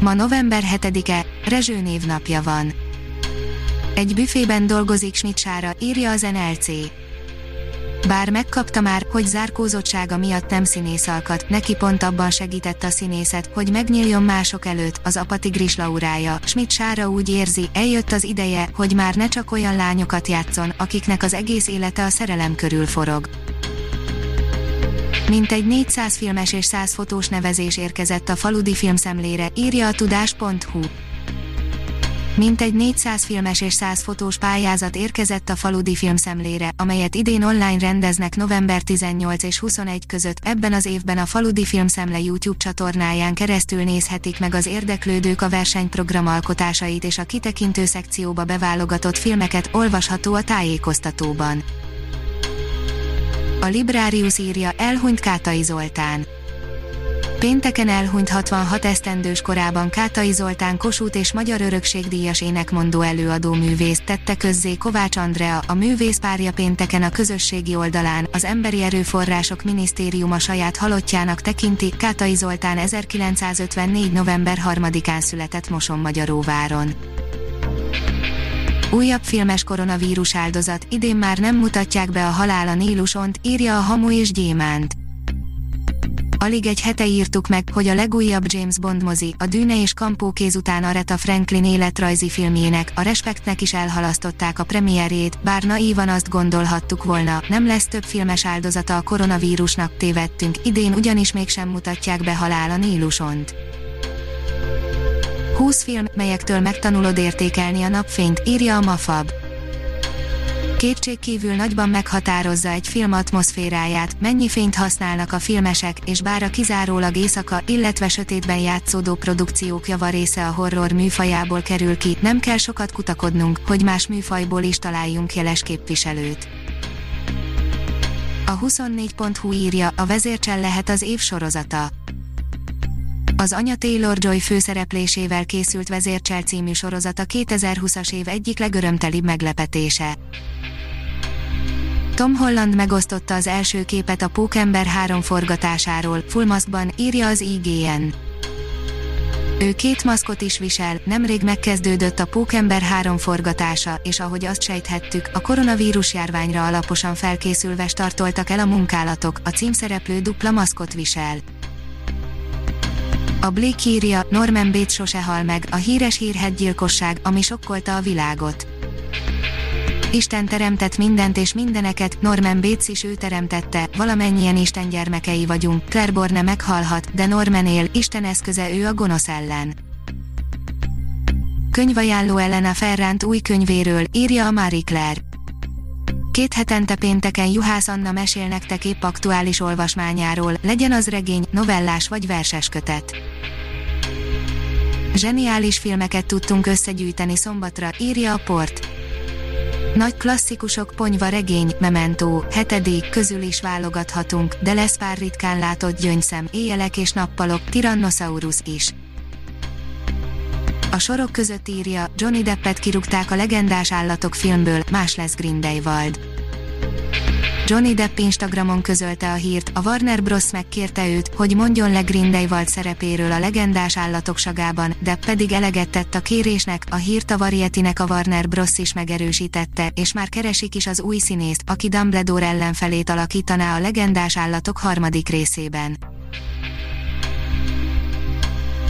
Ma november 7-e, Rezső névnapja van. Egy büfében dolgozik Smitsárra, írja az NLC. Bár megkapta már, hogy zárkózottsága miatt nem színészalkat, neki pont abban segített a színészet, hogy megnyíljon mások előtt, az Apatigris Laurája. Smitsárra úgy érzi, eljött az ideje, hogy már ne csak olyan lányokat játszon, akiknek az egész élete a szerelem körül forog. Mintegy 400 filmes és 100 fotós nevezés érkezett a Faludi Filmszemlére, írja a tudás.hu. Mintegy 400 filmes és 100 fotós pályázat érkezett a Faludi Filmszemlére, amelyet idén online rendeznek november 18 és 21 között. Ebben az évben a Faludi Filmszemle YouTube csatornáján keresztül nézhetik meg az érdeklődők a versenyprogram alkotásait és a kitekintő szekcióba beválogatott filmeket, olvasható a tájékoztatóban. A Librarius írja, elhunyt Kátai Zoltán. Pénteken elhunyt 66 esztendős korában Kátai Zoltán Kossuth és Magyar Örökségdíjas énekmondó előadó művész, tette közzé Kovács Andrea, a művész párja pénteken a közösségi oldalán. Az Emberi Erőforrások Minisztériuma saját halottjának tekinti. Kátai Zoltán 1954. november 3-án született Mosonmagyaróváron. Újabb filmes koronavírus áldozat, idén már nem mutatják be a Halál a Nílusont, írja a Hamu és Gyémánt. Alig egy hete írtuk meg, hogy a legújabb James Bond mozi, a Dűne és Kampó kézután Aretha Franklin életrajzi filmjének, a Respektnek is elhalasztották a premierjét, bár naívan azt gondolhattuk volna, nem lesz több filmes áldozata a koronavírusnak, tévedtünk, idén ugyanis mégsem mutatják be Halál a Nílusont. 20 film, melyektől megtanulod értékelni a napfényt, írja a Mafab. Kétségkívül nagyban meghatározza egy film atmoszféráját, mennyi fényt használnak a filmesek, és bár a kizárólag éjszaka, illetve sötétben játszódó produkciók javarésze a horror műfajából kerül ki, nem kell sokat kutakodnunk, hogy más műfajból is találjunk jeles képviselőt. A 24.hu írja, a Vezércsel lehet az év sorozata. Az Anya Taylor-Joy főszereplésével készült Vezércsel című sorozat a 2020-as év egyik legörömtelibb meglepetése. Tom Holland megosztotta az első képet a Pókember 3 forgatásáról, fullmaszkban, írja az IGN. Ő két maszkot is visel, nemrég megkezdődött a Pókember 3 forgatása, és ahogy azt sejthettük, a koronavírus járványra alaposan felkészülve startoltak el a munkálatok, a címszereplő dupla maszkot visel. A Blick írja, Norman Bates sose hal meg, a híres hírhedgyilkosság, ami sokkolta a világot. Isten teremtett mindent és mindeneket, Norman Bates is ő teremtette, valamennyien Isten gyermekei vagyunk, Claire Borne meghalhat, de Norman él, Isten eszköze ő a gonosz ellen. Könyvajánló Elena Ferrant új könyvéről, írja a Marie Claire. Két hetente pénteken Juhász Anna mesél nektek épp aktuális olvasmányáról, legyen az regény, novellás vagy verseskötet. Zseniális filmeket tudtunk összegyűjteni szombatra, írja a Port. Nagy klasszikusok, Ponyva regény, Mementó, Hetedik közül is válogathatunk, de lesz pár ritkán látott gyöngyszem, Éjjelek és nappalok, Tyrannosaurus is. A sorok között írja, Johnny Deppet kirúgták a Legendás állatok filmből, más lesz Grindelwald. Johnny Depp Instagramon közölte a hírt, a Warner Bros. Megkérte őt, hogy mondjon le Grindelwald szerepéről a Legendás állatok sagában, Depp pedig eleget tett a kérésnek. A hírt a Varietynek a Warner Bros. Is megerősítette, és már keresik is az új színészt, aki Dumbledore ellenfelét alakítaná a Legendás állatok 3. részében.